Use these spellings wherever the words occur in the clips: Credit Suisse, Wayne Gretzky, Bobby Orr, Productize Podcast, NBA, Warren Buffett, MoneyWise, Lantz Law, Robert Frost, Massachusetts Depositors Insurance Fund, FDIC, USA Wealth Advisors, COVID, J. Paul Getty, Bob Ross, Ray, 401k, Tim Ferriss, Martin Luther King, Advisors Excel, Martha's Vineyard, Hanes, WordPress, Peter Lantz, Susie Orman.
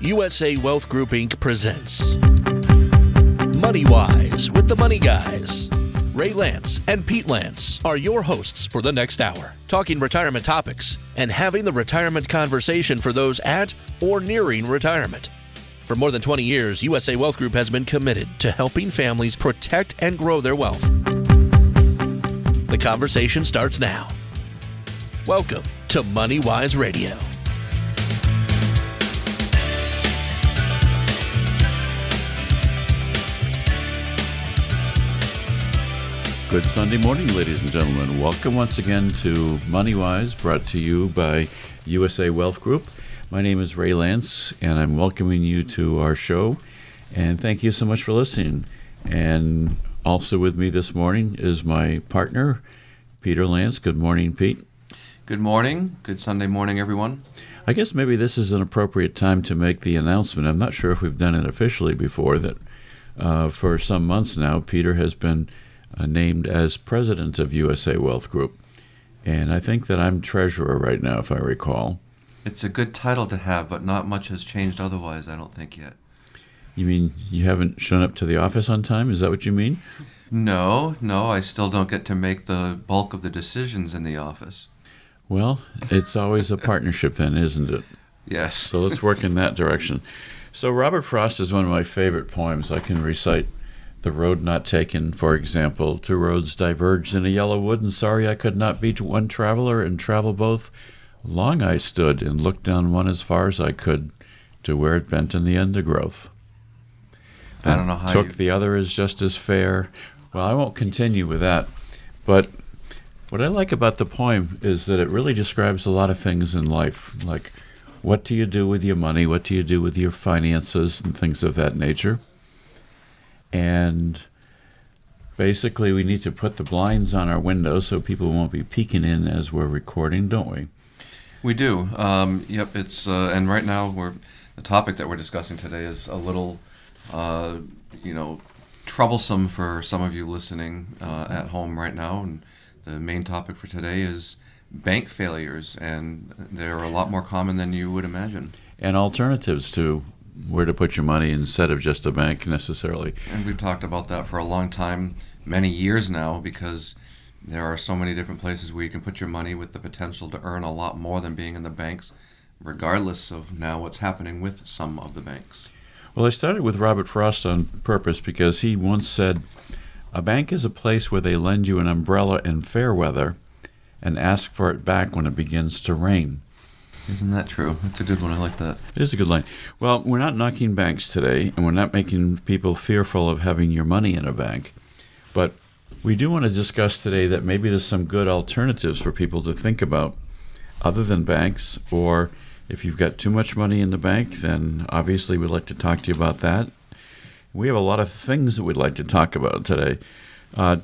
USA Wealth Group, Inc. presents MoneyWise with the Money Guys. Ray Lantz and Pete Lantz are your hosts for the next hour, talking retirement topics and having the retirement conversation for those at or nearing retirement. For more than 20 years, USA Wealth Group has been committed to helping families protect and grow their wealth. The conversation starts now. Welcome to MoneyWise Radio. Good Sunday morning, ladies and gentlemen. Welcome once again to MoneyWise, brought to you by USA Wealth Group. My name is Ray Lantz, and I'm welcoming you to our show. And thank you so much for listening. And also with me this morning is my partner, Peter Lantz. Good morning, Pete. Good morning. Good Sunday morning, everyone. I guess maybe this is an appropriate time to make the announcement. I'm not sure if we've done it officially before, that for some months now, Peter has been named as president of USA Wealth Group. And I think that I'm treasurer right now, if I recall. It's a good title to have, but not much has changed otherwise, I don't think, yet. You mean you haven't shown up to the office on time? Is that what you mean? No, I still don't get to make the bulk of the decisions in the office. Well, it's always a partnership then, isn't it? Yes. So let's work in that direction. So Robert Frost is one of my favorite poems. I can recite The Road Not Taken, for example. Two roads diverged in a yellow wood, and sorry I could not be one traveler and travel both. Long I stood and looked down one as far as I could to where it bent in the undergrowth. I don't know how took the other as just as fair. Well, I won't continue with that, but what I like about the poem is that it really describes a lot of things in life, like what do you do with your money, what do you do with your finances, and things of that nature. And basically we need to put the blinds on our windows so people won't be peeking in as we're recording, don't we? We do. Yep. It's and right now the topic that we're discussing today is a little, troublesome for some of you listening at home right now. And the main topic for today is bank failures, and they're a lot more common than you would imagine. And alternatives to where to put your money instead of just a bank necessarily. And we've talked about that for a long time, many years now, because there are so many different places where you can put your money with the potential to earn a lot more than being in the banks, regardless of now what's happening with some of the banks. Well, I started with Robert Frost on purpose because he once said, "A bank is a place where they lend you an umbrella in fair weather and ask for it back when it begins to rain." Isn't that true? That's a good one. I like that. It is a good line. Well, we're not knocking banks today, and we're not making people fearful of having your money in a bank, but we do want to discuss today that maybe there's some good alternatives for people to think about other than banks, or if you've got too much money in the bank, then obviously we'd like to talk to you about that. We have a lot of things that we'd like to talk about today.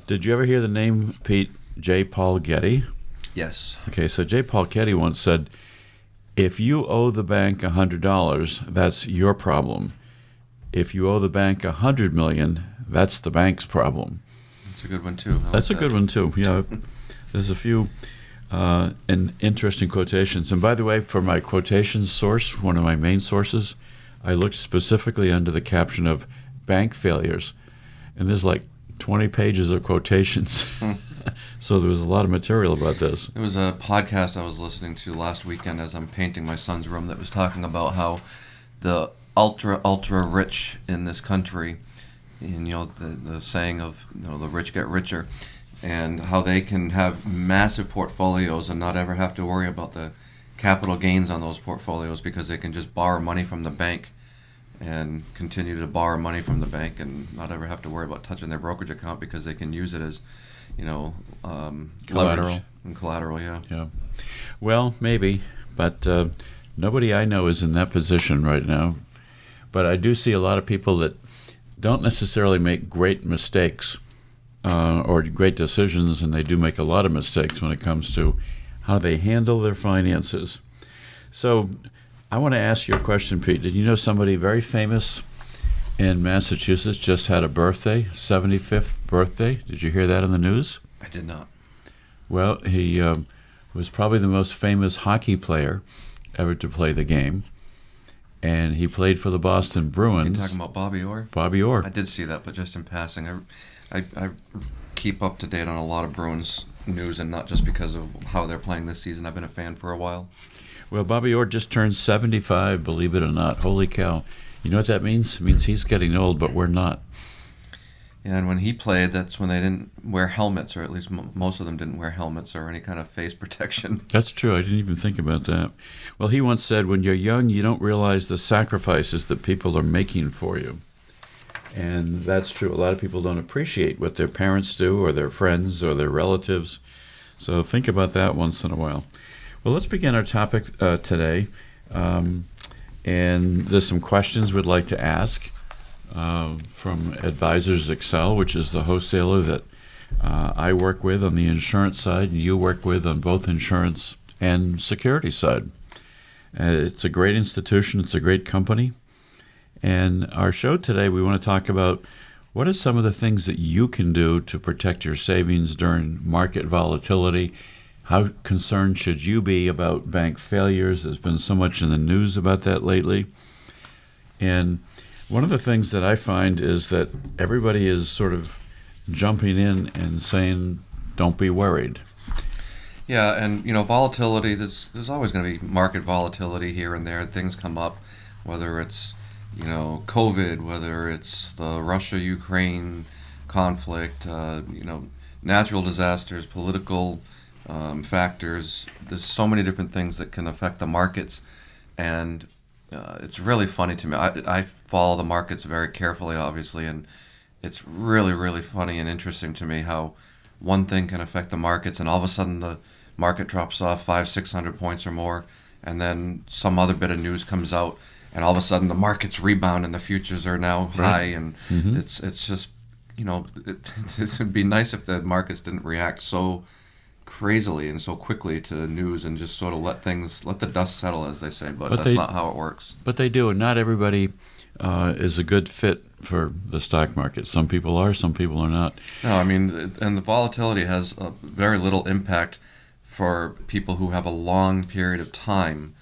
Did you ever hear the name, Pete, J. Paul Getty? Yes. Okay, so J. Paul Getty once said, "If you owe the bank $100, that's your problem. If you owe the bank $100 million, that's the bank's problem." That's a good one, too. Yeah, there's a few interesting quotations. And by the way, for my quotation source, one of my main sources, I looked specifically under the caption of bank failures. And there's like 20 pages of quotations. So there was a lot of material about this. There was a podcast I was listening to last weekend as I'm painting my son's room that was talking about how the ultra rich in this country, and the saying of the rich get richer, and how they can have massive portfolios and not ever have to worry about the capital gains on those portfolios because they can just borrow money from the bank and continue to borrow money from the bank and not ever have to worry about touching their brokerage account because they can use it as collateral. And collateral, yeah. Yeah. Well, maybe, but nobody I know is in that position right now. But I do see a lot of people that don't necessarily make great mistakes or great decisions, and they do make a lot of mistakes when it comes to how they handle their finances. So I want to ask you a question, Pete. Did you know somebody very famous in Massachusetts just had a birthday, 75th birthday? Did you hear that in the news? I did not. Well, he was probably the most famous hockey player ever to play the game. and he played for the Boston Bruins. You're talking about Bobby Orr? Bobby Orr. I did see that, but just in passing. I keep up to date on a lot of Bruins news, and not just because of how they're playing this season. I've been a fan for a while. Well, Bobby Orr just turned 75, believe it or not. Holy cow. You know what that means? It means he's getting old, but we're not. Yeah, and when he played, that's when they didn't wear helmets, or at least most of them didn't wear helmets or any kind of face protection. That's true. I didn't even think about that. Well, he once said, when you're young, you don't realize the sacrifices that people are making for you. And that's true. A lot of people don't appreciate what their parents do or their friends or their relatives. So think about that once in a while. Well, let's begin our topic today. And there's some questions we'd like to ask from Advisors Excel, which is the wholesaler that I work with on the insurance side and you work with on both insurance and security side. It's a great institution. It's a great company. And our show today, we want to talk about what are some of the things that you can do to protect your savings during market volatility. How concerned should you be about bank failures? There's been so much in the news about that lately. And one of the things that I find is that everybody is sort of jumping in and saying, don't be worried. Yeah, and you know, volatility, there's always going to be market volatility here and there. Things come up, whether it's, you know, COVID, whether it's the Russia-Ukraine conflict, you know, natural disasters, political factors. There's so many different things that can affect the markets, and it's really funny to me. I follow the markets very carefully, obviously, and it's really, really funny and interesting to me how one thing can affect the markets, and all of a sudden the market drops off 500-600 points or more, and then some other bit of news comes out, and all of a sudden the markets rebound and the futures are now high, and it's just, you know, it would be nice if the markets didn't react so crazily and so quickly to news and just sort of let the dust settle, as they say, but that's not how it works. But they do, and not everybody is a good fit for the stock market. Some people are, some people are not. No, I mean, and the volatility has very little impact for people who have a long period of time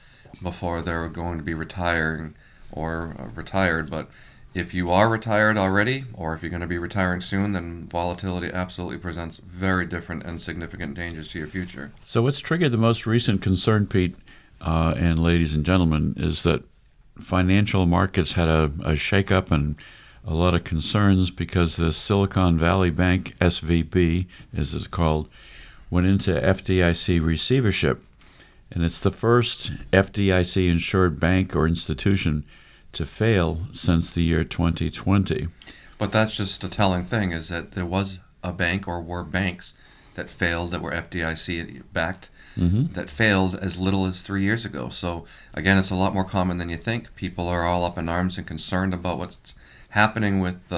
before they're going to be retiring or retired. But if you are retired already, or if you're going to be retiring soon, then volatility absolutely presents very different and significant dangers to your future. So what's triggered the most recent concern, Pete, and ladies and gentlemen, is that financial markets had a shakeup and a lot of concerns because the Silicon Valley Bank, SVB, as it's called, went into FDIC receivership. And it's the first FDIC-insured bank or institution to fail since the year 2020. But that's just a telling thing, is that there was a bank, or were banks, that failed, that were FDIC-backed, that failed as little as 3 years ago. So, again, it's a lot more common than you think. People are all up in arms and concerned about what's happening with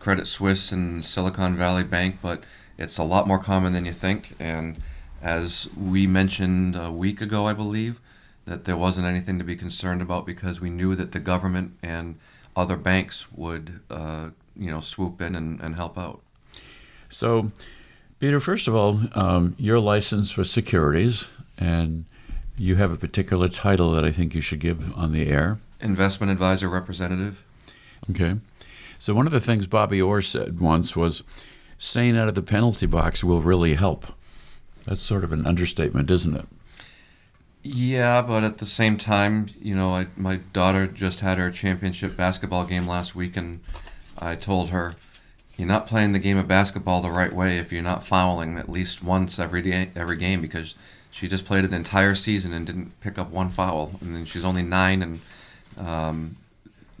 Credit Suisse and Silicon Valley Bank, but it's a lot more common than you think, and as we mentioned a week ago, I believe, that there wasn't anything to be concerned about because we knew that the government and other banks would, you know, swoop in and help out. So, Peter, first of all, you're licensed for securities, and you have a particular title that I think you should give on the air. Investment Advisor Representative. Okay. So one of the things Bobby Orr said once was, staying out of the penalty box will really help. That's sort of an understatement, isn't it? Yeah, but at the same time, you know, my daughter just had her championship basketball game last week, and I told her, you're not playing the game of basketball the right way if you're not fouling at least once every game, because she just played an entire season and didn't pick up one foul. And then she's only 9, and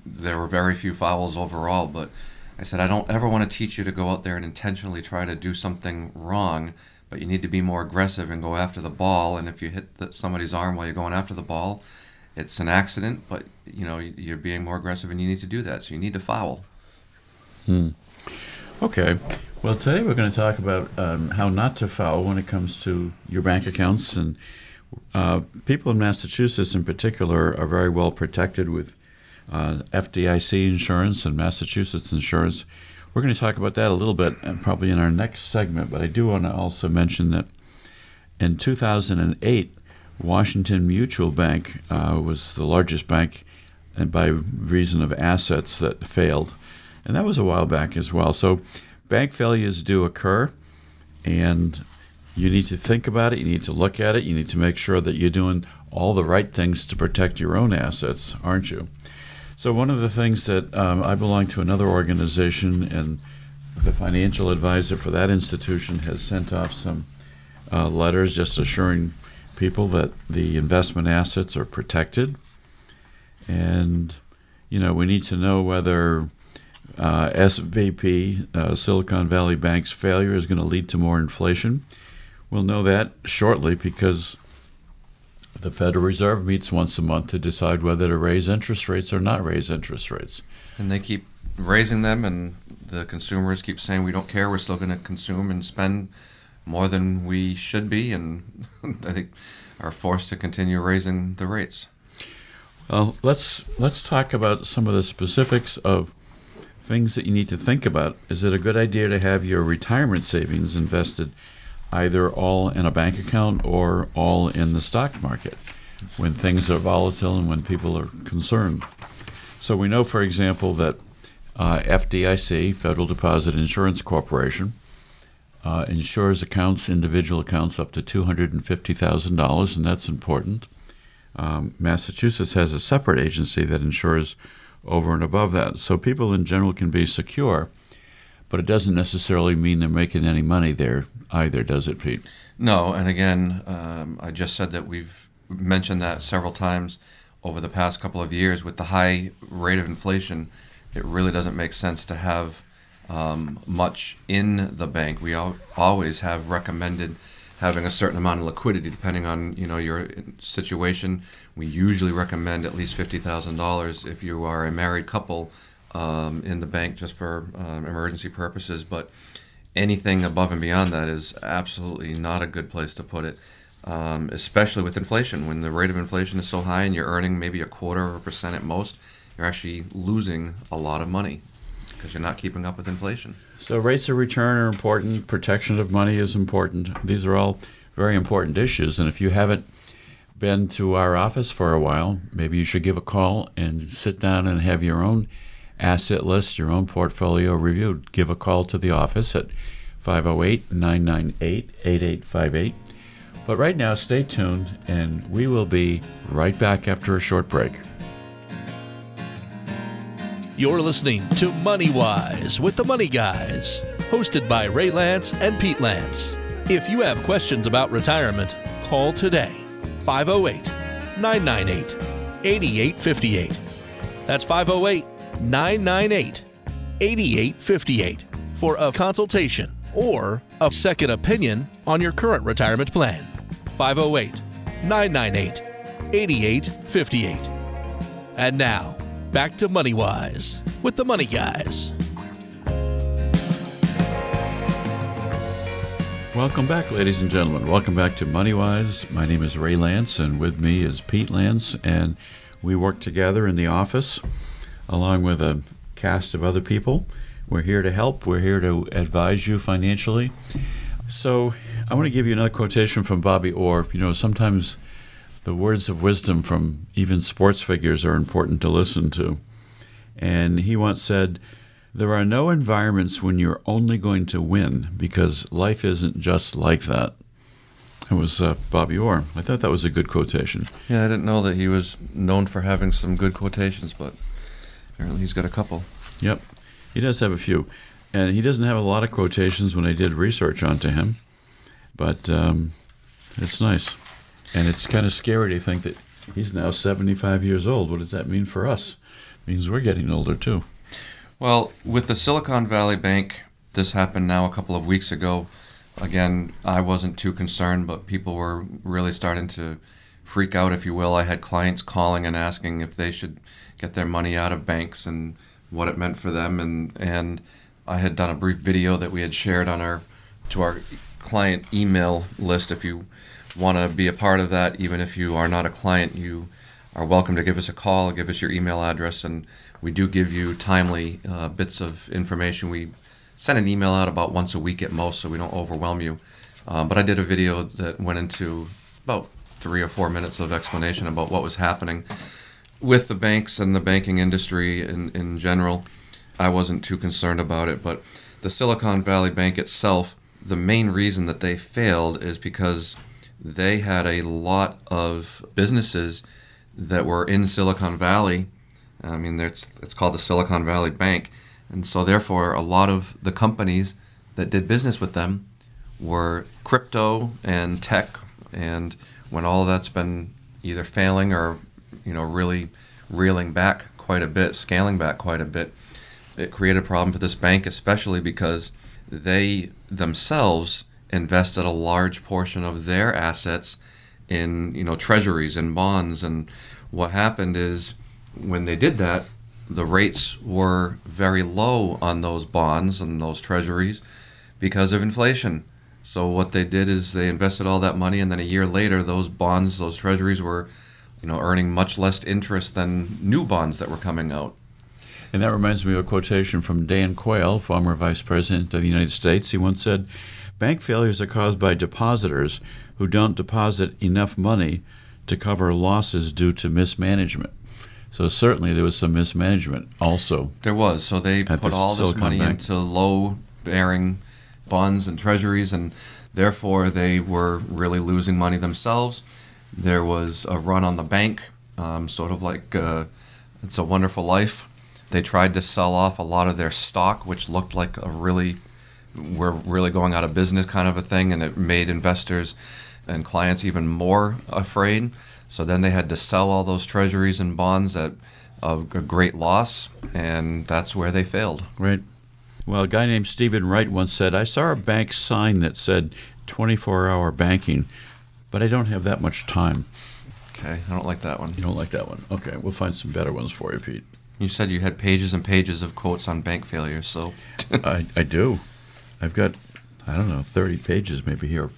there were very few fouls overall. But I said, I don't ever want to teach you to go out there and intentionally try to do something wrong, but you need to be more aggressive and go after the ball. And if you hit somebody's arm while you're going after the ball, it's an accident, but you know, you're being more aggressive and you need to do that. So you need to foul. Okay. Well, today we're going to talk about how not to foul when it comes to your bank accounts. And people in Massachusetts in particular are very well protected with FDIC insurance and Massachusetts insurance. We're going to talk about that a little bit, and probably in our next segment, but I do want to also mention that in 2008, Washington Mutual Bank was the largest bank and by reason of assets that failed. And that was a while back as well. So bank failures do occur, and you need to think about it. You need to look at it. You need to make sure that you're doing all the right things to protect your own assets, aren't you? So one of the things that I belong to another organization, and the financial advisor for that institution has sent off some letters just assuring people that the investment assets are protected. And, you know, we need to know whether SVP, Silicon Valley Bank's failure is going to lead to more inflation. We'll know that shortly because the Federal Reserve meets once a month to decide whether to raise interest rates or not raise interest rates. And they keep raising them, and the consumers keep saying, we don't care, we're still going to consume and spend more than we should be, and they are forced to continue raising the rates. Well, let's talk about some of the specifics of things that you need to think about. Is it a good idea to have your retirement savings invested either all in a bank account or all in the stock market when things are volatile and when people are concerned? So we know, for example, that FDIC, Federal Deposit Insurance Corporation, insures accounts, individual accounts, up to $250,000, and that's important. Massachusetts has a separate agency that insures over and above that. So people in general can be secure, but it doesn't necessarily mean they're making any money there either, does it, Pete? No, and again, I just said that we've mentioned that several times over the past couple of years. With the high rate of inflation, it really doesn't make sense to have much in the bank. We always have recommended having a certain amount of liquidity depending on, you know, your situation. We usually recommend at least $50,000 if you are a married couple in the bank just for emergency purposes, but anything above and beyond that is absolutely not a good place to put it, especially with inflation. When the rate of inflation is so high and you're earning maybe 0.25% at most, you're actually losing a lot of money because you're not keeping up with inflation. So rates of return are important. Protection of money is important. These are all very important issues. And if you haven't been to our office for a while, maybe you should give a call and sit down and have your own asset list, your own portfolio reviewed. Give a call to the office at 508-998-8858. But right now, stay tuned, and we will be right back after a short break. You're listening to MoneyWise with the Money Guys, hosted by Ray Lantz and Pete Lantz. If you have questions about retirement, call today, 508-998-8858. That's 508-998-8858 for a consultation or a second opinion on your current retirement plan. 508-998-8858. And now, back to MoneyWise with the Money Guys. Welcome back, ladies and gentlemen. Welcome back to MoneyWise. My name is Ray Lantz, and with me is Pete Lantz, and we work together in the office along with a cast of other people. We're here to help. We're here to advise you financially. So I want to give you another quotation from Bobby Orr. You know, sometimes the words of wisdom from even sports figures are important to listen to. And he once said, there are no environments when you're only going to win, because life isn't just like that. It was Bobby Orr. I thought that was a good quotation. Yeah, I didn't know that he was known for having some good quotations, but apparently he's got a couple. Yep, he does have a few. And he doesn't have a lot of quotations when I did research onto him, but it's nice. And it's kind of scary to think that he's now 75 years old. What does that mean for us? It means we're getting older, too. Well, with the Silicon Valley Bank, this happened now a couple of weeks ago. Again, I wasn't too concerned, but people were really starting to freak out, if you will. I had clients calling and asking if they should get their money out of banks and what it meant for them. And I had done a brief video that we had shared on our client email list. If you want to be a part of that, even if you are not a client, you are welcome to give us a call, give us your email address, and we do give you timely bits of information. We send an email out about once a week at most, so we don't overwhelm you. But I did a video that went into about 3 or 4 minutes of explanation about what was happening. with the banks and the banking industry in general, I wasn't too concerned about it. But the Silicon Valley Bank itself, the main reason that they failed is because they had a lot of businesses that were in Silicon Valley. I mean, it's called the Silicon Valley Bank. And so therefore, a lot of the companies that did business with them were crypto and tech. And when all of that's been either failing or, you know, really reeling back quite a bit, scaling back quite a bit, it created a problem for this bank, especially because they themselves invested a large portion of their assets in, you know, treasuries and bonds. And what happened is when they did that, the rates were very low on those bonds and those treasuries because of inflation. So what they did is they invested all that money, and then a year later, those bonds, those treasuries were, you know, earning much less interest than new bonds that were coming out. And that reminds me of a quotation from Dan Quayle, former Vice President of the United States. He once said, "Bank failures are caused by depositors who don't deposit enough money to cover losses due to mismanagement." So certainly there was some mismanagement also. There was. So they put all this money into low-bearing bonds and treasuries, and therefore they were really losing money themselves. There was a run on the bank, sort of like It's a Wonderful Life. They tried to sell off a lot of their stock, which looked like a really, we're really going out of business kind of a thing, and it made investors and clients even more afraid. So then they had to sell all those treasuries and bonds at a great loss, and that's where they failed. Right. Well, a guy named Stephen Wright once said, "I saw a bank sign that said 24-hour banking, but I don't have that much time." Okay, I don't like that one. You don't like that one? Okay, we'll find some better ones for you, Pete. You said you had pages and pages of quotes on bank failures, so. I do. I've got, 30 pages maybe here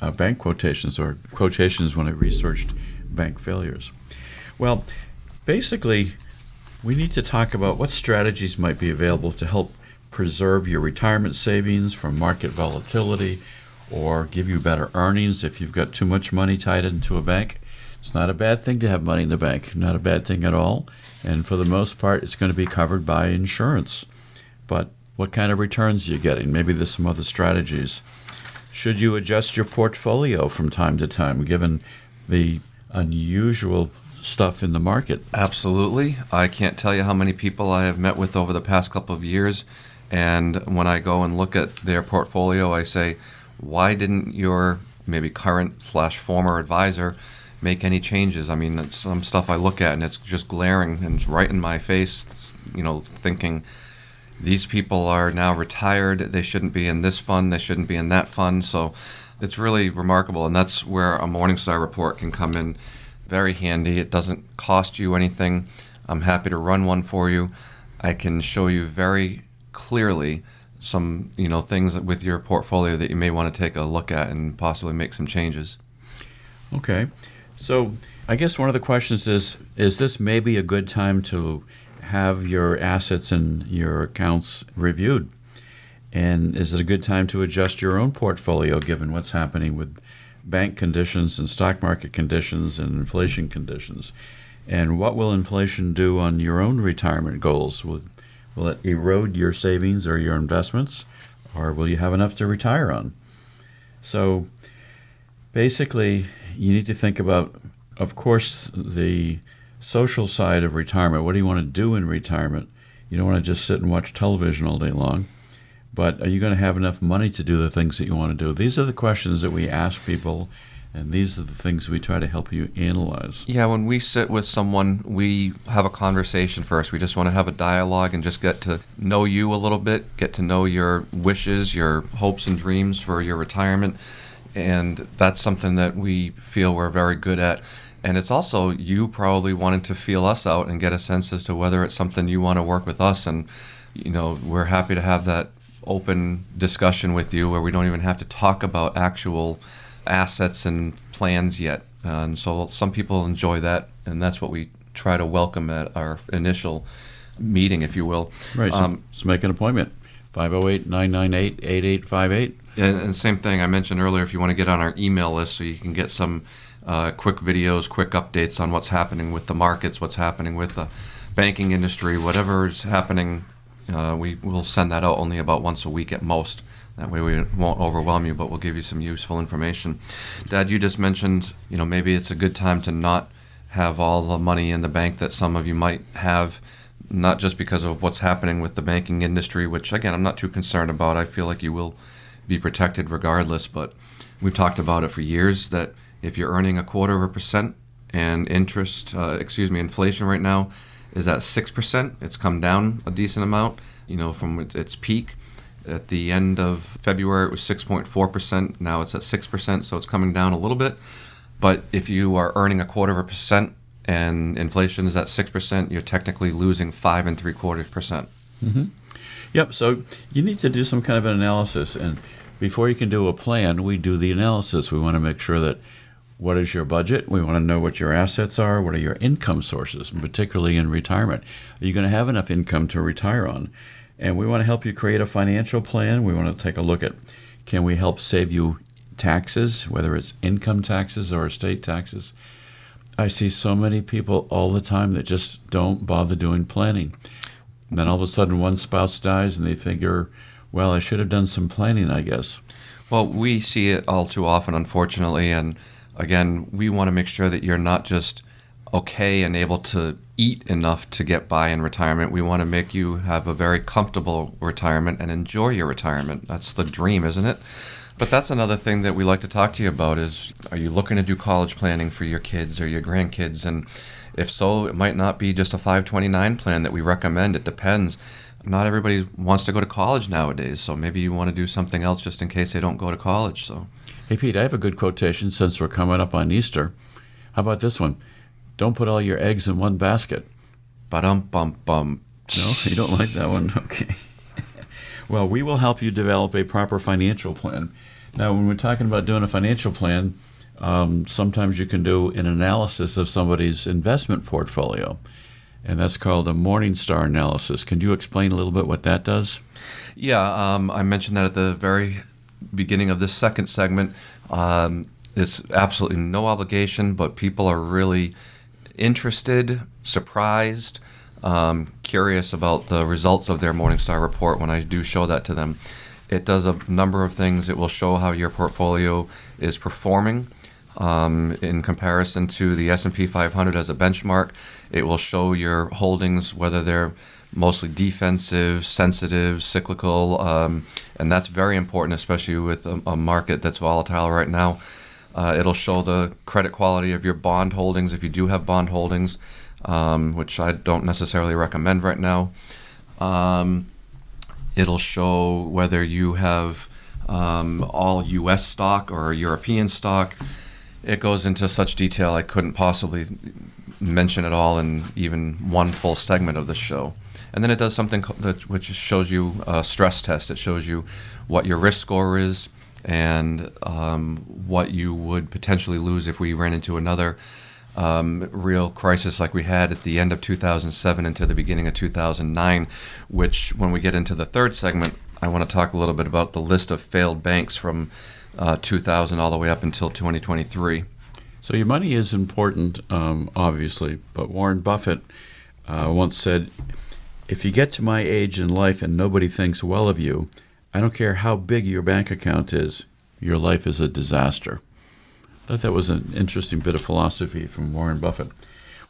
of bank quotations or quotations when I researched bank failures. Well, basically, we need to talk about what strategies might be available to help preserve your retirement savings from market volatility or give you better earnings if you've got too much money tied into a bank. It's not a bad thing to have money in the bank, not a bad thing at all. And for the most part, it's going to be covered by insurance. But what kind of returns are you getting? Maybe there's some other strategies. Should you adjust your portfolio from time to time, given the unusual stuff in the market? Absolutely. I can't tell you how many people I have met with over the past couple of years, and when I go and look at their portfolio, I say, why didn't your maybe current/former advisor make any changes? I mean, it's some stuff I look at, and it's just glaring and it's right in my face, it's, you know, thinking, these people are now retired, they shouldn't be in this fund, they shouldn't be in that fund. So it's really remarkable, and that's where a Morningstar report can come in very handy. It doesn't cost you anything. I'm happy to run one for you. I can show you very clearly some, you know, things with your portfolio that you may want to take a look at and possibly make some changes. Okay. So I guess one of the questions is this maybe a good time to have your assets and your accounts reviewed? And is it a good time to adjust your own portfolio given what's happening with bank conditions and stock market conditions and inflation conditions? And what will inflation do on your own retirement goals? Will it erode your savings or your investments? Or will you have enough to retire on? So basically, you need to think about, of course, the social side of retirement. What do you want to do in retirement? You don't want to just sit and watch television all day long. But are you going to have enough money to do the things that you want to do? These are the questions that we ask people, and these are the things we try to help you analyze. Yeah, when we sit with someone, we have a conversation first. We just want to have a dialogue and just get to know you a little bit, get to know your wishes, your hopes and dreams for your retirement. And that's something that we feel we're very good at. And it's also you probably wanting to feel us out and get a sense as to whether it's something you want to work with us. And, you know, we're happy to have that open discussion with you where we don't even have to talk about actual assets and plans yet. And so some people enjoy that, and that's what we try to welcome at our initial meeting, if you will. Right, so make an appointment, 508-998-8858. And same thing I mentioned earlier, if you want to get on our email list so you can get some quick videos, quick updates on what's happening with the markets, what's happening with the banking industry, whatever's happening. We will send that out only about once a week at most. That way we won't overwhelm you, but we'll give you some useful information. Dad, you just mentioned, you know, maybe it's a good time to not have all the money in the bank that some of you might have, not just because of what's happening with the banking industry, which, again, I'm not too concerned about. I feel like you will be protected regardless, but we've talked about it for years that if you're earning 0.25% and inflation right now is at 6%, it's come down a decent amount, you know, from its peak. At the end of February, it was 6.4%. Now it's at 6%, so it's coming down a little bit. But if you are earning 0.25% and inflation is at 6%, you're technically losing 5.75%. Mm-hmm. Yep. So you need to do some kind of an analysis, and before you can do a plan, we do the analysis. We want to make sure that what is your budget? We want to know what your assets are. What are your income sources, particularly in retirement? Are you going to have enough income to retire on? And we want to help you create a financial plan. We want to take a look at, can we help save you taxes, whether it's income taxes or estate taxes? I see so many people all the time that just don't bother doing planning. And then all of a sudden one spouse dies and they figure, well, I should have done some planning, I guess. Well, we see it all too often, unfortunately. And again, we want to make sure that you're not just okay and able to eat enough to get by in retirement. We want to make you have a very comfortable retirement and enjoy your retirement. That's the dream, isn't it? But that's another thing that we like to talk to you about is, are you looking to do college planning for your kids or your grandkids? And if so, it might not be just a 529 plan that we recommend. It depends. Not everybody wants to go to college nowadays, so maybe you want to do something else just in case they don't go to college. So, hey, Pete, I have a good quotation since we're coming up on Easter. How about this one? Don't put all your eggs in one basket. Ba-dum-bum-bum. No, you don't like that one? Okay. Well, we will help you develop a proper financial plan. Now, when we're talking about doing a financial plan, sometimes you can do an analysis of somebody's investment portfolio, and that's called a Morningstar analysis. Can you explain a little bit what that does? Yeah, I mentioned that at the very beginning of this second segment. It's absolutely no obligation, but people are really interested, surprised, curious about the results of their Morningstar report when I do show that to them. It does a number of things. It will show how your portfolio is performing in comparison to the S&P 500 as a benchmark. It will show your holdings, whether they're mostly defensive, sensitive, cyclical, and that's very important, especially with a market that's volatile right now. It'll show the credit quality of your bond holdings if you do have bond holdings, which I don't necessarily recommend right now. It'll show whether you have all U.S. stock or European stock. It goes into such detail I couldn't possibly mention it all in even one full segment of the show. And then it does something which shows you a stress test. It shows you what your risk score is and what you would potentially lose if we ran into another real crisis like we had at the end of 2007 into the beginning of 2009, which when we get into the third segment, I want to talk a little bit about the list of failed banks from 2000 all the way up until 2023. So your money is important, obviously, but Warren Buffett once said, if you get to my age in life and nobody thinks well of you, I don't care how big your bank account is, your life is a disaster. I thought that was an interesting bit of philosophy from Warren Buffett.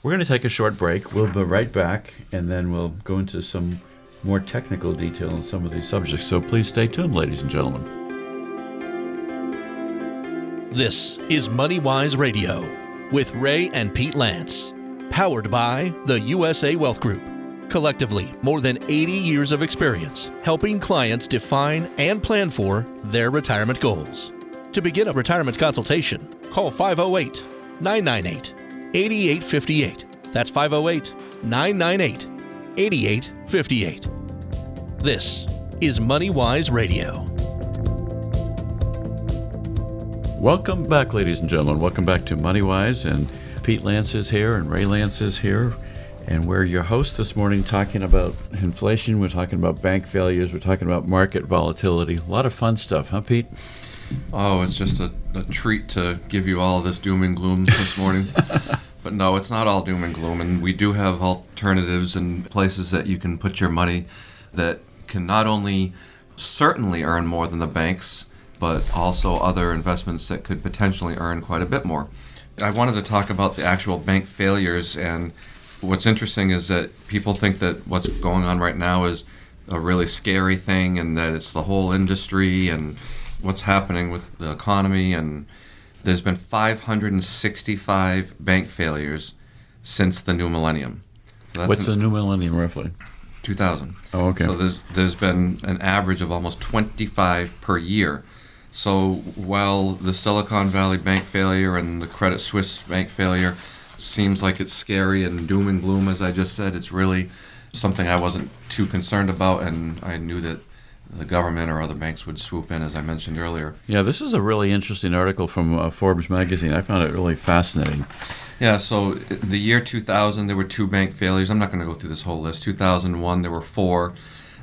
We're going to take a short break. We'll be right back, and then we'll go into some more technical detail on some of these subjects. So please stay tuned, ladies and gentlemen. This is MoneyWise Radio with Ray and Pete Lantz, powered by the USA Wealth Group. Collectively, more than 80 years of experience helping clients define and plan for their retirement goals. To begin a retirement consultation, call 508-998-8858. That's 508-998-8858. This is MoneyWise Radio. Welcome back, ladies and gentlemen. Welcome back to MoneyWise. And Pete Lantz is here and Ray Lantz is here. And we're your host this morning talking about inflation. We're talking about bank failures. We're talking about market volatility. A lot of fun stuff, huh, Pete? Oh, it's just a treat to give you all this doom and gloom this morning. But no, it's not all doom and gloom, and we do have alternatives and places that you can put your money that can not only certainly earn more than the banks, but also other investments that could potentially earn quite a bit more. I wanted to talk about the actual bank failures, and what's interesting is that people think that what's going on right now is a really scary thing and that it's the whole industry and what's happening with the economy, and there's been 565 bank failures since the new millennium. So that's what's the new millennium roughly? 2000. Oh, okay. So there's been an average of almost 25 per year. So while the Silicon Valley Bank failure and the Credit Suisse bank failure seems like it's scary and doom and gloom, as I just said, it's really something I wasn't too concerned about, and I knew that the government or other banks would swoop in, as I mentioned earlier. Yeah, this is a really interesting article from Forbes magazine. I found it really fascinating. Yeah, so the year 2000, there were 2 bank failures. I'm not going to go through this whole list. 2001, there were 4.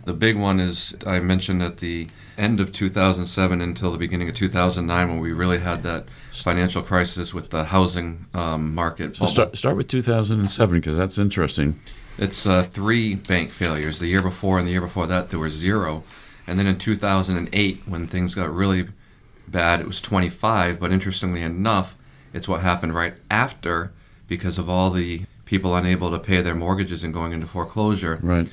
The big one is, I mentioned at the end of 2007 until the beginning of 2009, when we really had that financial crisis with the housing market. So start with 2007, because that's interesting. It's 3 bank failures. The year before and the year before that, there were 0. And then in 2008, when things got really bad, it was 25. But interestingly enough, it's what happened right after, because of all the people unable to pay their mortgages and going into foreclosure. Right.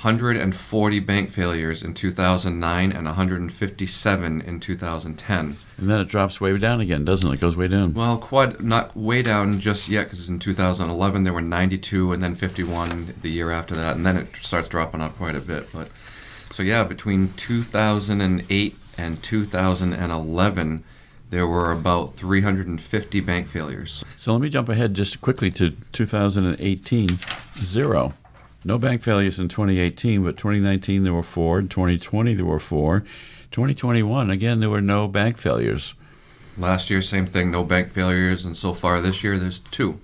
140 bank failures in 2009 and 157 in 2010. And then it drops way down again, doesn't it? It goes way down. Well, quite not way down just yet, because in 2011 there were 92 and then 51 the year after that, and then it starts dropping off quite a bit. But so yeah, between 2008 and 2011, there were about 350 bank failures. So let me jump ahead just quickly to 2018, 0. No bank failures in 2018, but 2019 there were 4. In 2020 there were 4. 2021, again, there were no bank failures. Last year, same thing, no bank failures, and so far this year there's 2.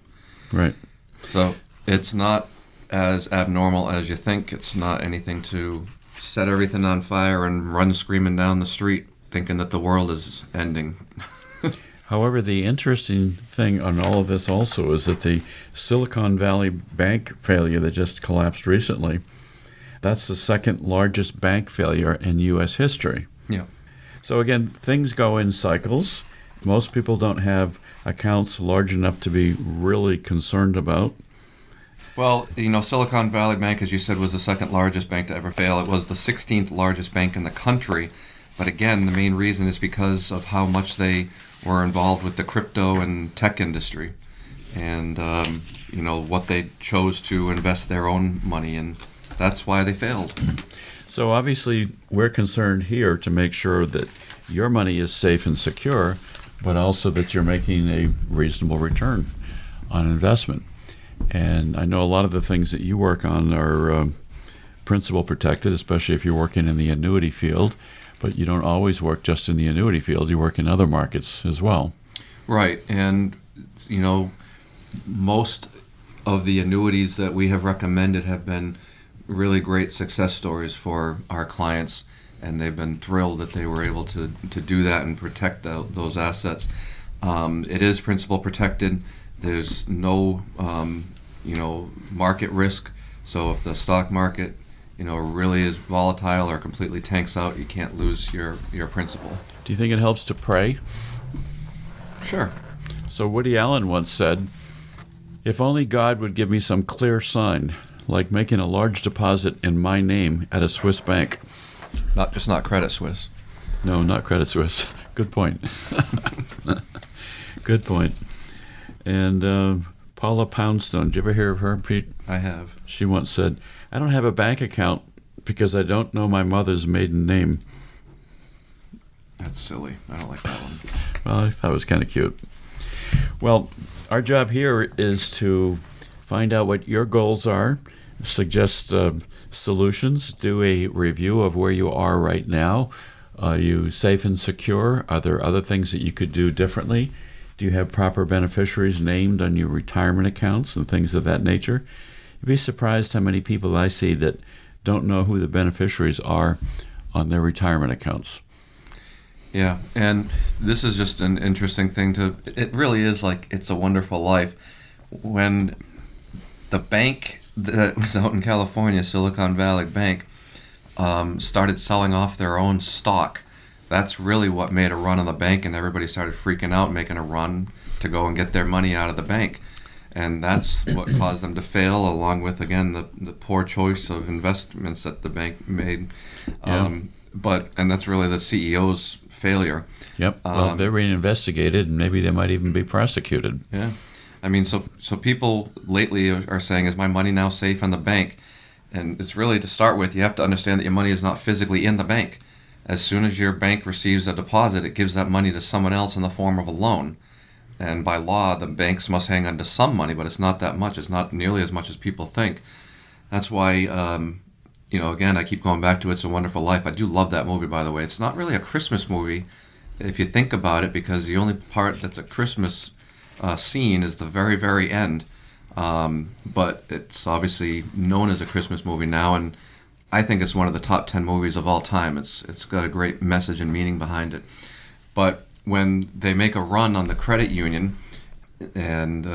Right. So it's not as abnormal as you think. It's not anything to set everything on fire and run screaming down the street thinking that the world is ending. However, the interesting thing on all of this also is that the Silicon Valley Bank failure that just collapsed recently, that's the second largest bank failure in U.S. history. Yeah. So again, things go in cycles. Most people don't have accounts large enough to be really concerned about. Well, you know, Silicon Valley Bank, as you said, was the second largest bank to ever fail. It was the 16th largest bank in the country. But again, the main reason is because of how much they were involved with the crypto and tech industry, and you know, what they chose to invest their own money in. That's why they failed. So obviously, we're concerned here to make sure that your money is safe and secure, but also that you're making a reasonable return on investment. And I know a lot of the things that you work on are principal protected, especially if you're working in the annuity field. But you don't always work just in the annuity field. You work in other markets as well. Right. And, you know, most of the annuities that we have recommended have been really great success stories for our clients. And they've been thrilled that they were able to do that and protect those assets. It is principal protected. There's no, you know, market risk. So if the stock market, you know, really is volatile or completely tanks out, you can't lose your principal. Do you think it helps to pray? Sure. So Woody Allen once said, if only God would give me some clear sign, like making a large deposit in my name at a Swiss bank. Not Credit Suisse. No, not Credit Suisse. Good point. Good point. And Paula Poundstone, did you ever hear of her, Pete? I have. She once said, I don't have a bank account because I don't know my mother's maiden name. That's silly. I don't like that one. Well, I thought it was kind of cute. Well, our job here is to find out what your goals are, suggest solutions, do a review of where you are right now. Are you safe and secure? Are there other things that you could do differently? Do you have proper beneficiaries named on your retirement accounts and things of that nature? You'd be surprised how many people I see that don't know who the beneficiaries are on their retirement accounts. Yeah, and this is just an interesting thing to, it really is like It's a Wonderful Life. When the bank that was out in California, Silicon Valley Bank, started selling off their own stock, that's really what made a run on the bank, and everybody started freaking out, making a run to go and get their money out of the bank. And that's what caused them to fail, along with, again, the poor choice of investments that the bank made. And that's really the CEO's failure. Yep. Well, they're being investigated, and maybe they might even be prosecuted. Yeah. I mean, so people lately are saying, is my money now safe in the bank? And it's really, to start with, you have to understand that your money is not physically in the bank. As soon as your bank receives a deposit, it gives that money to someone else in the form of a loan. And by law, the banks must hang on to some money, but it's not that much. It's not nearly as much as people think. That's why, again, I keep going back to It's a Wonderful Life. I do love that movie, by the way. It's not really a Christmas movie, if you think about it, because the only part that's a Christmas scene is the very, very end. But it's obviously known as a Christmas movie now, and I think it's one of the top 10 movies of all time. It's got a great message and meaning behind it. But when they make a run on the credit union, and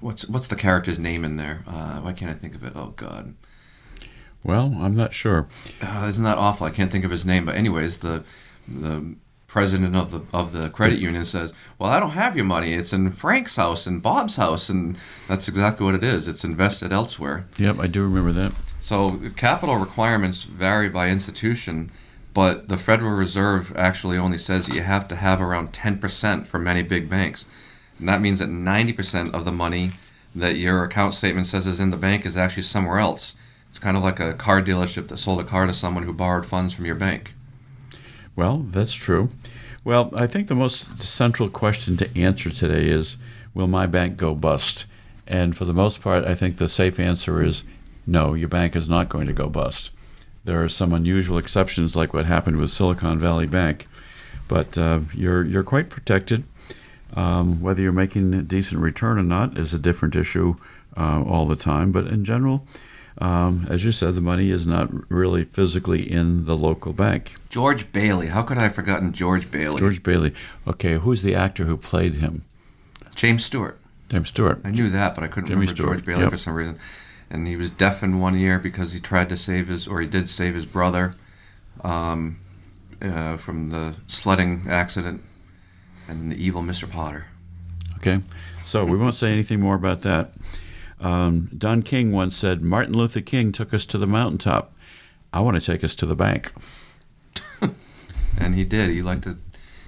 what's the character's name in there? Why can't I think of it? Oh God. Well, I'm not sure. Isn't that awful? I can't think of his name. But anyways, the president of the credit union says, "Well, I don't have your money. It's in Frank's house and Bob's house," and that's exactly what it is. It's invested elsewhere. Yep, I do remember that. So capital requirements vary by institution. But the Federal Reserve actually only says that you have to have around 10% for many big banks. And that means that 90% of the money that your account statement says is in the bank is actually somewhere else. It's kind of like a car dealership that sold a car to someone who borrowed funds from your bank. Well, that's true. Well, I think the most central question to answer today is, will my bank go bust? And for the most part, I think the safe answer is no, your bank is not going to go bust. There are some unusual exceptions, like what happened with Silicon Valley Bank, but you're quite protected. Whether you're making a decent return or not is a different issue all the time. But in general, as you said, the money is not really physically in the local bank. George Bailey. How could I have forgotten George Bailey? George Bailey. Okay, who's the actor who played him? James Stewart. James Stewart. I knew that, but I couldn't remember Stewart. George Bailey for some reason. And he was deafened one year because he tried to save he did save his brother from the sledding accident and the evil Mr. Potter. Okay, so we won't say anything more about that. Don King once said, "Martin Luther King took us to the mountaintop. I want to take us to the bank." And he did. He liked to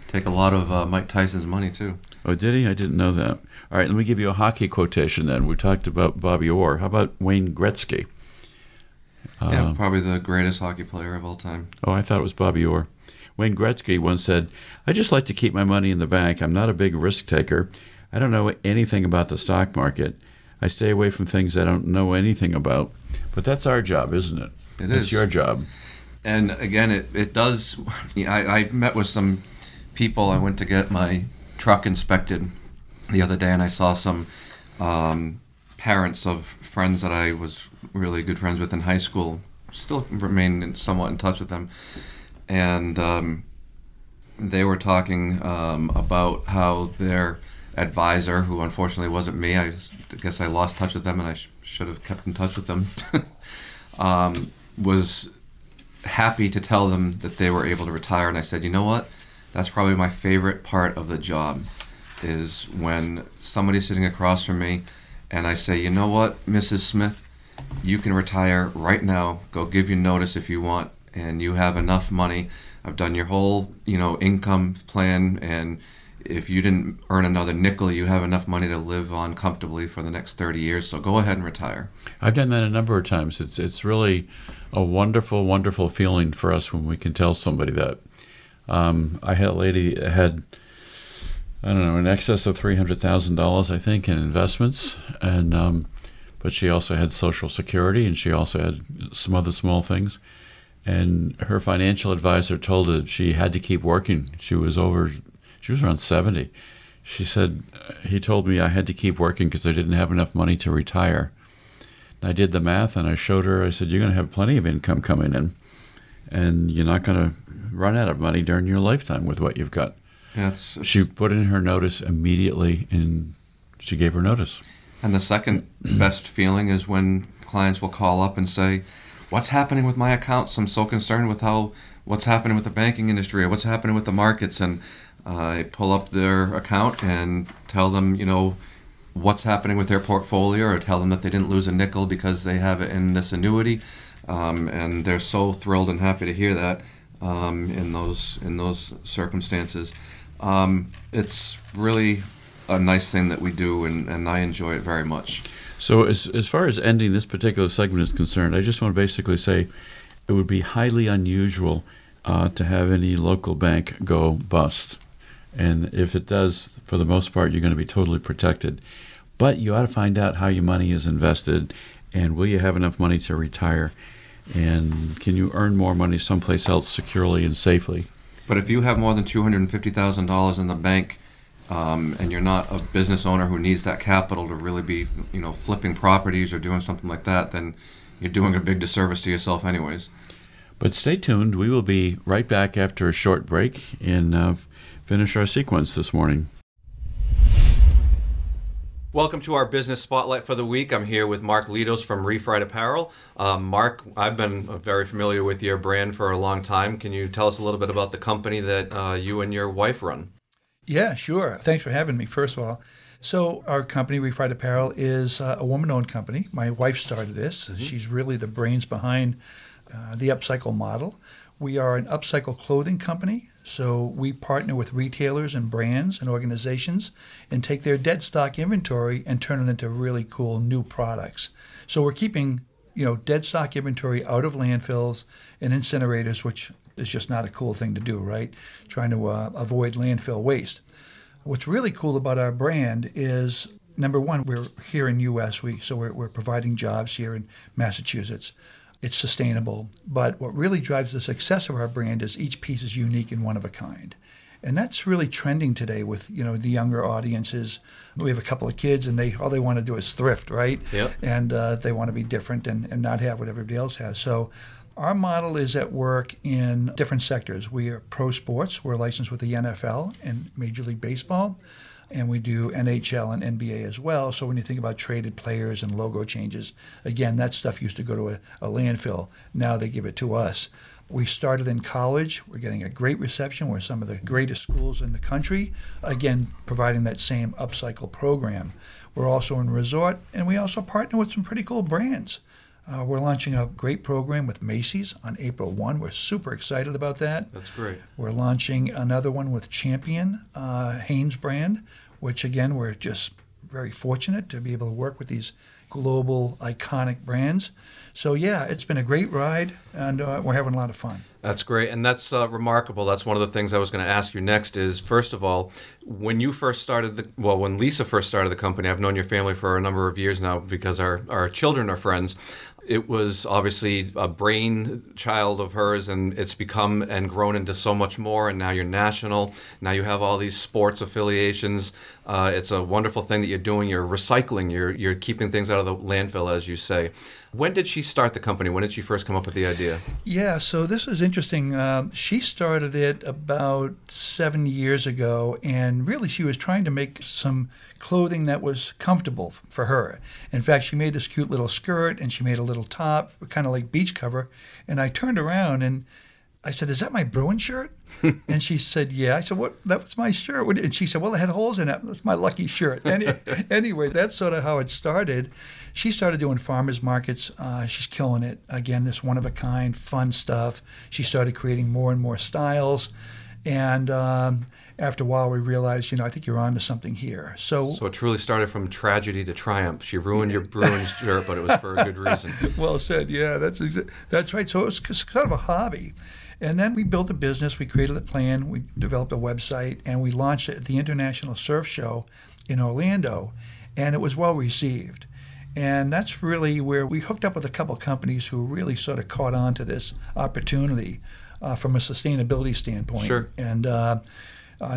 take a lot of Mike Tyson's money, too. Oh, did he? I didn't know that. All right, let me give you a hockey quotation then. We talked about Bobby Orr. How about Wayne Gretzky? Yeah, probably the greatest hockey player of all time. Oh, I thought it was Bobby Orr. Wayne Gretzky once said, "I just like to keep my money in the bank. I'm not a big risk taker. I don't know anything about the stock market. I stay away from things I don't know anything about." But that's our job, isn't it? It is. It's your job. And again, it does. You know, I met with some people. I went to get my truck inspected the other day, and I saw some parents of friends that I was really good friends with in high school. Still remain somewhat in touch with them, and they were talking about how their advisor, who unfortunately wasn't me, I guess I lost touch with them, and I should have kept in touch with them, was happy to tell them that they were able to retire. And I said, you know what? That's probably my favorite part of the job, is when somebody's sitting across from me and I say, you know what, Mrs. Smith, you can retire right now. Go give your notice if you want, and you have enough money. I've done your whole, income plan, and if you didn't earn another nickel, you have enough money to live on comfortably for the next 30 years, so go ahead and retire. I've done that a number of times. It's really a wonderful, wonderful feeling for us when we can tell somebody that. I had a lady that had, in excess of $300,000, I think, in investments. And but she also had Social Security, and she also had some other small things. And her financial advisor told her she had to keep working. She was around 70. She said, he told me I had to keep working because I didn't have enough money to retire. And I did the math, and I showed her, I said, you're going to have plenty of income coming in, and you're not going to run out of money during your lifetime with what you've got. Yeah, it's, she put in her notice immediately, and she gave her notice. And the second best feeling is when clients will call up and say, what's happening with my accounts? I'm so concerned with how what's happening with the banking industry or what's happening with the markets. And I pull up their account and tell them, you know, what's happening with their portfolio, or tell them that they didn't lose a nickel because they have it in this annuity. And they're so thrilled and happy to hear that in those circumstances. It's really a nice thing that we do, and I enjoy it very much. So as far as ending this particular segment is concerned, I just want to basically say it would be highly unusual to have any local bank go bust. And if it does, for the most part, you're going to be totally protected. But you ought to find out how your money is invested, and will you have enough money to retire, and can you earn more money someplace else securely and safely. But if you have more than $250,000 in the bank, and you're not a business owner who needs that capital to really be, you know, flipping properties or doing something like that, then you're doing a big disservice to yourself anyways. But stay tuned. We will be right back after a short break and finish our sequence this morning. Welcome to our Business Spotlight for the week. I'm here with Mark Litos from Refried Apparel. Mark, I've been very familiar with your brand for a long time. Can you tell us a little bit about the company that you and your wife run? Yeah, sure. Thanks for having me, first of all. So our company, Refried Apparel, is a woman-owned company. My wife started this. Mm-hmm. She's really the brains behind the upcycle model. We are an upcycle clothing company, so we partner with retailers and brands and organizations and take their dead stock inventory and turn it into really cool new products. So we're keeping, you know, dead stock inventory out of landfills and incinerators, which is just not a cool thing to do, right? Trying to avoid landfill waste. What's really cool about our brand is, number one, we're here in U.S., so we're providing jobs here in Massachusetts. It's sustainable. But what really drives the success of our brand is each piece is unique and one of a kind. And that's really trending today with, you know, the younger audiences. We have a couple of kids, and they all they want to do is thrift, right? Yep. And they want to be different and not have what everybody else has. So our model is at work in different sectors. We are pro sports. We're licensed with the NFL and Major League Baseball, and we do NHL and NBA as well. So when you think about traded players and logo changes, again, that stuff used to go to a landfill. Now they give it to us. We started in college. We're getting a great reception. We're some of the greatest schools in the country, again, providing that same upcycle program. We're also in resort, and we also partner with some pretty cool brands. We're launching a great program with Macy's on April 1. We're super excited about that. That's great. We're launching another one with Champion, Hanes brand, which, again, we're just very fortunate to be able to work with these global, iconic brands. So, yeah, it's been a great ride, and we're having a lot of fun. That's great, and that's remarkable. That's one of the things I was going to ask you next is, first of all, when Lisa first started the company, I've known your family for a number of years now because our children are friends. It was obviously a brainchild of hers, and it's become and grown into so much more, and now you're national. Now you have all these sports affiliations. It's a wonderful thing that you're doing. You're recycling. You're keeping things out of the landfill, as you say. When did she start the company? When did she first come up with the idea? Yeah, so this is interesting. She started it about 7 years ago, and really she was trying to make some clothing that was comfortable for her. In fact, she made this cute little skirt, and she made a little top, kind of like beach cover. And I turned around, and I said, is that my Bruin shirt? And she said, yeah. I said, what? That was my shirt. And she said, well, it had holes in it. That's my lucky shirt. Anyway, that's sort of how it started. She started doing farmers markets. She's killing it. Again, this one-of-a-kind, fun stuff. She started creating more and more styles. And after a while, we realized, you know, I think you're on to something here. So it truly started from tragedy to triumph. She ruined your Bruins shirt, but it was for a good reason. Well said. Yeah, that's right. So it was kind of a hobby. And then we built a business, we created a plan, we developed a website, and we launched it at the International Surf Show in Orlando, and it was well received. And that's really where we hooked up with a couple companies who really sort of caught on to this opportunity from a sustainability standpoint. Sure. And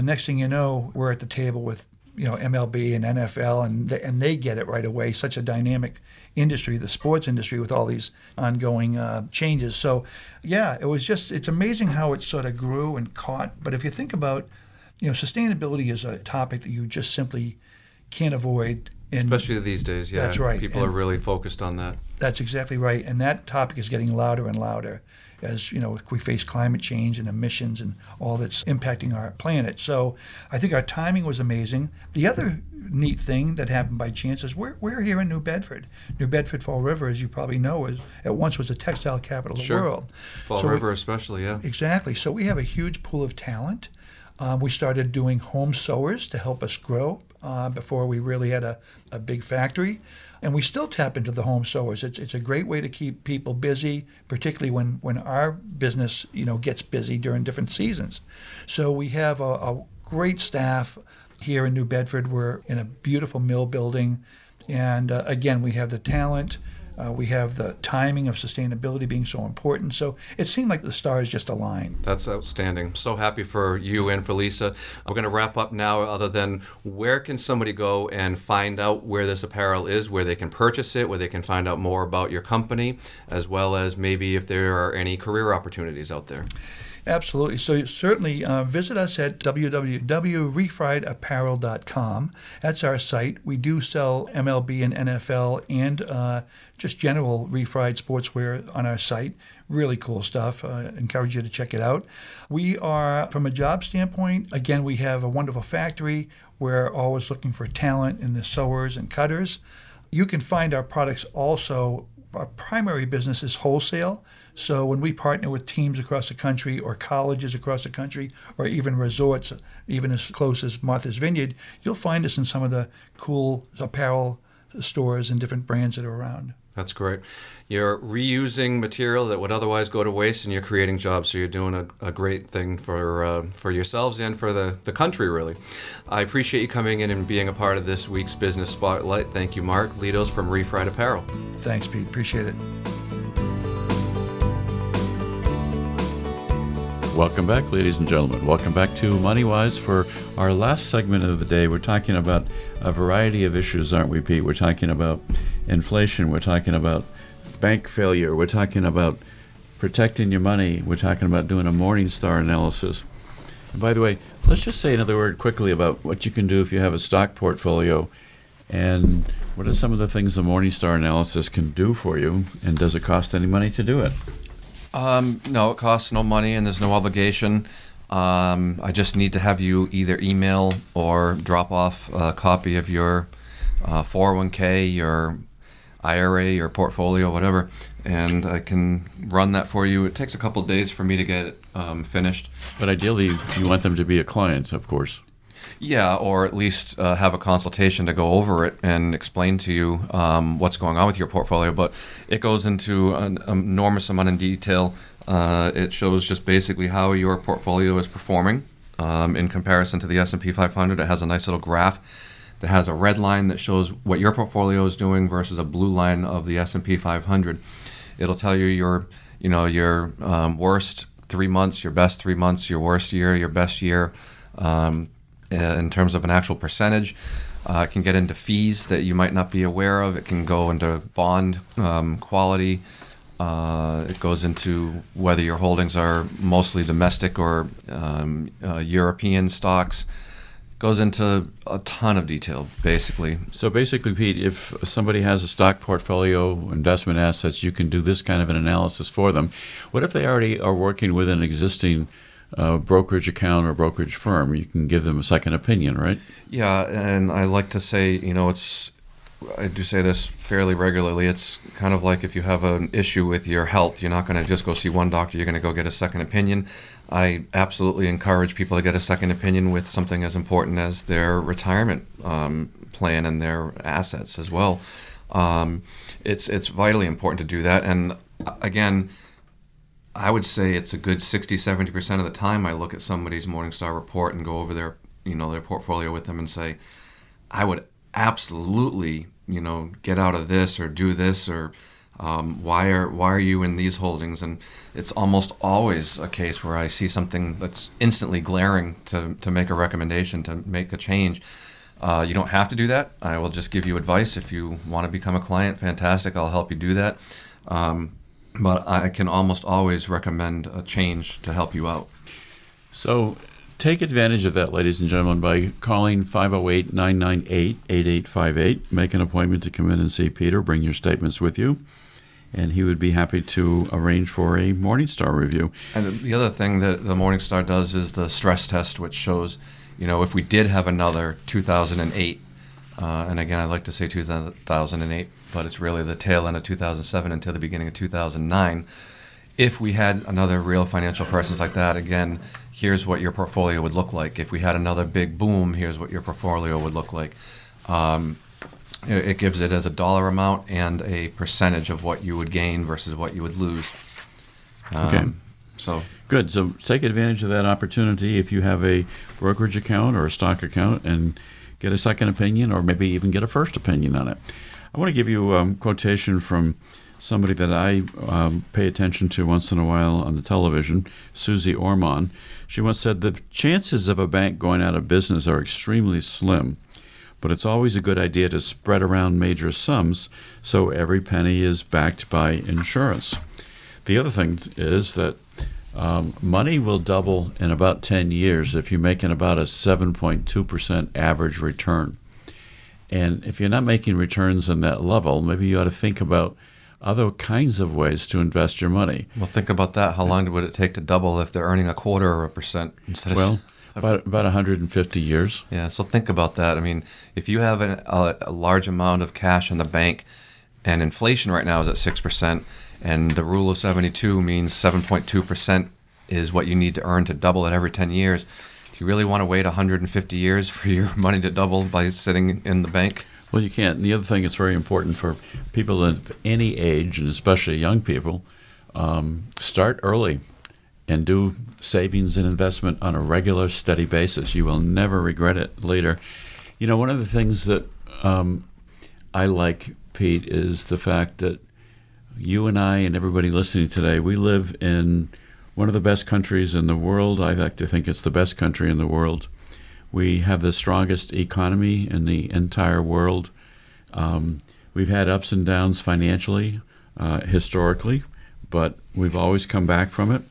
next thing you know, we're at the table with MLB and NFL, and they get it right away. Such a dynamic industry, the sports industry, with all these ongoing changes. So, yeah, it was just, it's amazing how it sort of grew and caught. But if you think about, sustainability is a topic that you just simply can't avoid. Especially these days, yeah. That's right. People are really focused on that. That's exactly right. And that topic is getting louder and louder as, we face climate change and emissions and all that's impacting our planet. So I think our timing was amazing. The other neat thing that happened by chance is we're here in New Bedford. New Bedford Fall River, as you probably know, was the textile capital of the world. Fall River especially, yeah. Exactly. So we have a huge pool of talent. We started doing home sewers to help us grow before we really had a big factory. And we still tap into the home sewers. It's a great way to keep people busy, particularly when our business gets busy during different seasons. So we have a great staff here in New Bedford. We're in a beautiful mill building. And again, we have the talent. We have the timing of sustainability being so important. So it seemed like the stars just aligned. That's outstanding. I'm so happy for you and for Lisa. I'm going to wrap up now, other than where can somebody go and find out where this apparel is, where they can purchase it, where they can find out more about your company, as well as maybe if there are any career opportunities out there. Absolutely. So certainly visit us at www.refriedapparel.com. That's our site. We do sell MLB and NFL and just general refried sportswear on our site. Really cool stuff. Encourage you to check it out. We are, from a job standpoint, again, we have a wonderful factory. We're always looking for talent in the sewers and cutters. You can find our products also. Our primary business is wholesale. So when we partner with teams across the country or colleges across the country or even resorts, even as close as Martha's Vineyard, you'll find us in some of the cool apparel stores and different brands that are around. That's great. You're reusing material that would otherwise go to waste, and you're creating jobs. So you're doing a great thing for yourselves and for the country, really. I appreciate you coming in and being a part of this week's Business Spotlight. Thank you, Mark Litos from Refried Apparel. Thanks, Pete. Appreciate it. Welcome back, ladies and gentlemen. Welcome back to MoneyWise. For our last segment of the day, we're talking about a variety of issues, aren't we, Pete? We're talking about inflation. We're talking about bank failure. We're talking about protecting your money. We're talking about doing a Morningstar analysis. And by the way, let's just say another word quickly about what you can do if you have a stock portfolio and what are some of the things the Morningstar analysis can do for you, and does it cost any money to do it? No, it costs no money and there's no obligation. I just need to have you either email or drop off a copy of your 401k, your IRA, your portfolio, whatever, and I can run that for you. It takes a couple of days for me to get it finished. But ideally, you want them to be a client, of course. Yeah, or at least have a consultation to go over it and explain to you what's going on with your portfolio. But it goes into an enormous amount of detail. It shows just basically how your portfolio is performing in comparison to the S&P 500. It has a nice little graph that has a red line that shows what your portfolio is doing versus a blue line of the S&P 500. It'll tell you your worst 3 months, your best 3 months, your worst year, your best year, in terms of an actual percentage. It can get into fees that you might not be aware of. It can go into bond quality. It goes into whether your holdings are mostly domestic or European stocks. It goes into a ton of detail, basically. So basically, Pete, if somebody has a stock portfolio, investment assets, you can do this kind of an analysis for them. What if they already are working with an existing brokerage account or brokerage firm? You can give them a second opinion, right? Yeah, and I like to say, I do say this fairly regularly, it's kind of like if you have an issue with your health, you're not going to just go see one doctor, you're going to go get a second opinion. I absolutely encourage people to get a second opinion with something as important as their retirement plan and their assets as well. It's vitally important to do that. And again, I would say it's a good 60-70% of the time I look at somebody's Morningstar report and go over their, their portfolio with them and say, I would absolutely, get out of this or do this, or why are you in these holdings? And it's almost always a case where I see something that's instantly glaring to make a recommendation, to make a change. You don't have to do that. I will just give you advice. If you want to become a client, fantastic. I'll help you do that. But I can almost always recommend a change to help you out. So take advantage of that, ladies and gentlemen, by calling 508-998-8858. Make an appointment to come in and see Peter. Bring your statements with you, and he would be happy to arrange for a Morningstar review. And the other thing that the Morningstar does is the stress test, which shows, you know, if we did have another 2008, and again, I like to say 2008, but it's really the tail end of 2007 until the beginning of 2009. If we had another real financial crisis like that, again, here's what your portfolio would look like. If we had another big boom, here's what your portfolio would look like. It gives it as a dollar amount and a percentage of what you would gain versus what you would lose. Okay. So good. So take advantage of that opportunity if you have a brokerage account or a stock account and get a second opinion or maybe even get a first opinion on it. I want to give you a quotation from somebody that I pay attention to once in a while on the television, Susie Orman. She once said, "The chances of a bank going out of business are extremely slim, but it's always a good idea to spread around major sums so every penny is backed by insurance." The other thing is that money will double in about 10 years if you're making about a 7.2% average return. And if you're not making returns on that level, maybe you ought to think about other kinds of ways to invest your money. Well, think about that. How long would it take to double if they're earning a quarter or a percent instead of... Well, about 150 years. Yeah, so think about that. I mean, if you have a large amount of cash in the bank and inflation right now is at 6%, and the rule of 72 means 7.2% is what you need to earn to double it every 10 years, do you really want to wait 150 years for your money to double by sitting in the bank? Well, you can't. And the other thing that's very important for people of any age, and especially young people, start early and do savings and investment on a regular, steady basis. You will never regret it later. You know, one of the things that I like, Pete, is the fact that you and I and everybody listening today, we live in one of the best countries in the world. I like to think it's the best country in the world. We have the strongest economy in the entire world. We've had ups and downs financially, historically, but we've always come back from it.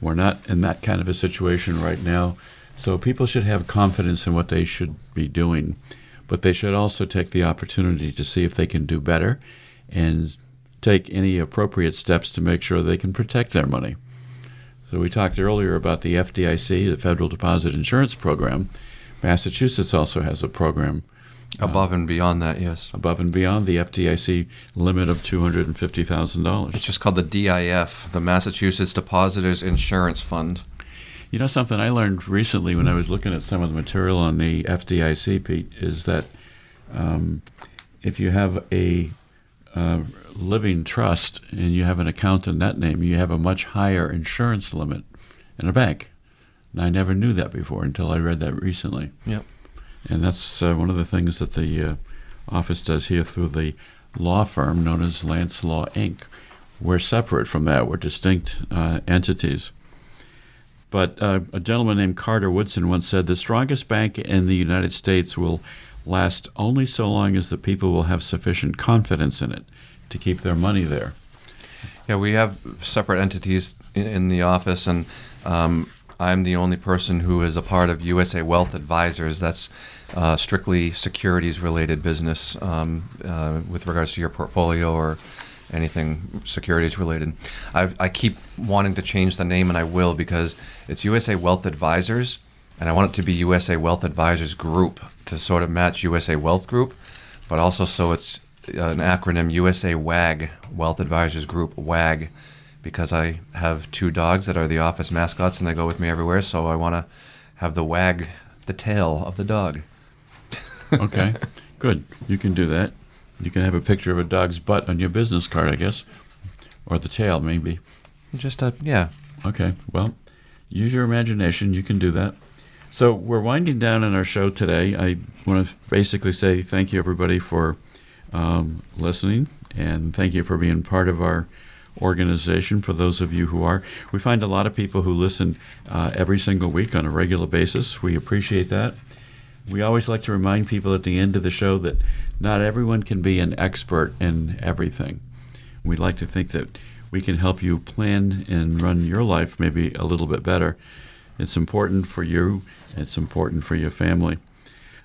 We're not in that kind of a situation right now. So people should have confidence in what they should be doing, but they should also take the opportunity to see if they can do better and take any appropriate steps to make sure they can protect their money. So we talked earlier about the FDIC, the Federal Deposit Insurance Program. Massachusetts also has a program. Above and beyond that, yes. Above and beyond the FDIC limit of $250,000. It's just called the DIF, the Massachusetts Depositors Insurance Fund. You know something I learned recently when I was looking at some of the material on the FDIC, Pete, is that if you have a living trust and you have an account in that name, you have a much higher insurance limit in a bank. And I never knew that before until I read that recently. Yep. And that's one of the things that the office does here through the law firm known as Lantz Law, Inc. We're separate from that. We're distinct entities. But a gentleman named Carter Woodson once said, "The strongest bank in the United States will last only so long as the people will have sufficient confidence in it to keep their money there." Yeah, we have separate entities in the office, and I'm the only person who is a part of USA Wealth Advisors. That's strictly securities-related business with regards to your portfolio or anything securities-related. I keep wanting to change the name, and I will, because it's USA Wealth Advisors, and I want it to be USA Wealth Advisors Group to sort of match USA Wealth Group, but also so it's an acronym, USA WAG, Wealth Advisors Group, WAG, because I have two dogs that are the office mascots and they go with me everywhere, so I want to have the wag, the tail of the dog. Okay, good. You can do that. You can have a picture of a dog's butt on your business card, I guess, or the tail, maybe. Just a, yeah. Okay, well, use your imagination. You can do that. So we're winding down on our show today. I want to basically say thank you, everybody, for listening, and thank you for being part of our organization, for those of you who are. We find a lot of people who listen every single week on a regular basis. We appreciate that. We always like to remind people at the end of the show that not everyone can be an expert in everything. We'd like to think that we can help you plan and run your life maybe a little bit better. It's important for you. It's important for your family.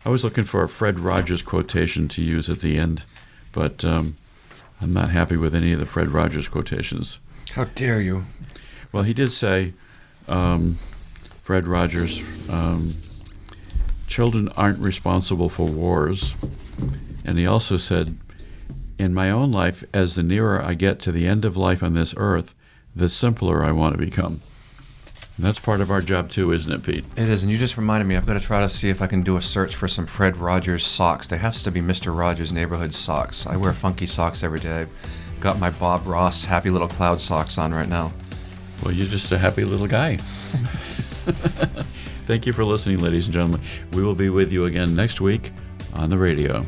I was looking for a Fred Rogers quotation to use at the end, but I'm not happy with any of the Fred Rogers quotations. How dare you? Well, he did say, Fred Rogers, children aren't responsible for wars. And he also said, in my own life, as the nearer I get to the end of life on this earth, the simpler I want to become. And that's part of our job too, isn't it, Pete? It is, and you just reminded me. I've got to try to see if I can do a search for some Fred Rogers socks. There has to be Mr. Rogers neighborhood socks. I wear funky socks every day. Got my Bob Ross Happy Little Cloud socks on right now. Well, you're just a happy little guy. Thank you for listening, ladies and gentlemen. We will be with you again next week on the radio.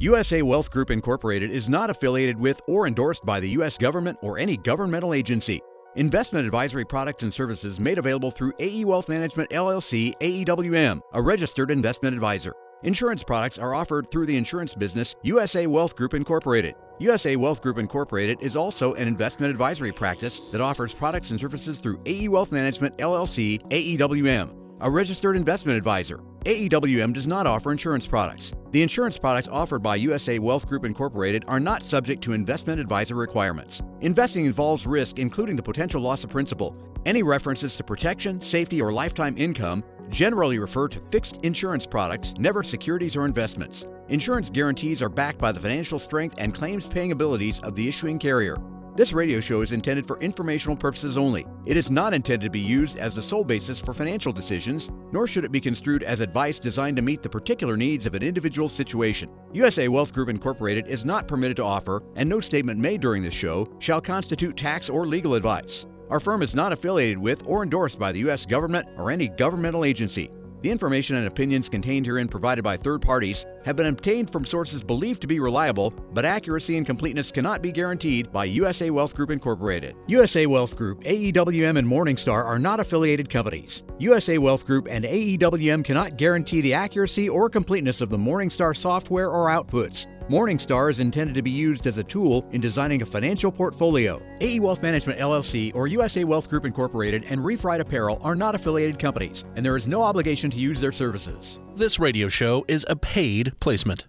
USA Wealth Group Incorporated is not affiliated with or endorsed by the U.S. government or any governmental agency. Investment advisory products and services made available through AE Wealth Management, LLC, AEWM, a registered investment advisor. Insurance products are offered through the insurance business, USA Wealth Group Incorporated. USA Wealth Group Incorporated is also an investment advisory practice that offers products and services through AE Wealth Management, LLC, AEWM, a registered investment advisor. AEWM does not offer insurance products. The insurance products offered by USA Wealth Group Incorporated are not subject to investment advisor requirements. Investing involves risk, including the potential loss of principal. Any references to protection, safety, or lifetime income generally refer to fixed insurance products, never securities or investments. Insurance guarantees are backed by the financial strength and claims-paying abilities of the issuing carrier. This radio show is intended for informational purposes only. It is not intended to be used as the sole basis for financial decisions, nor should it be construed as advice designed to meet the particular needs of an individual situation. USA Wealth Group Incorporated is not permitted to offer, and no statement made during this show shall constitute tax or legal advice. Our firm is not affiliated with or endorsed by the U.S. government or any governmental agency. The information and opinions contained herein provided by third parties have been obtained from sources believed to be reliable, but accuracy and completeness cannot be guaranteed by USA Wealth Group Incorporated. USA Wealth Group, AEWM, and Morningstar are not affiliated companies. USA Wealth Group and AEWM cannot guarantee the accuracy or completeness of the Morningstar software or outputs. Morningstar is intended to be used as a tool in designing a financial portfolio. AE Wealth Management, LLC, or USA Wealth Group Incorporated and Refried Apparel are not affiliated companies, and there is no obligation to use their services. This radio show is a paid placement.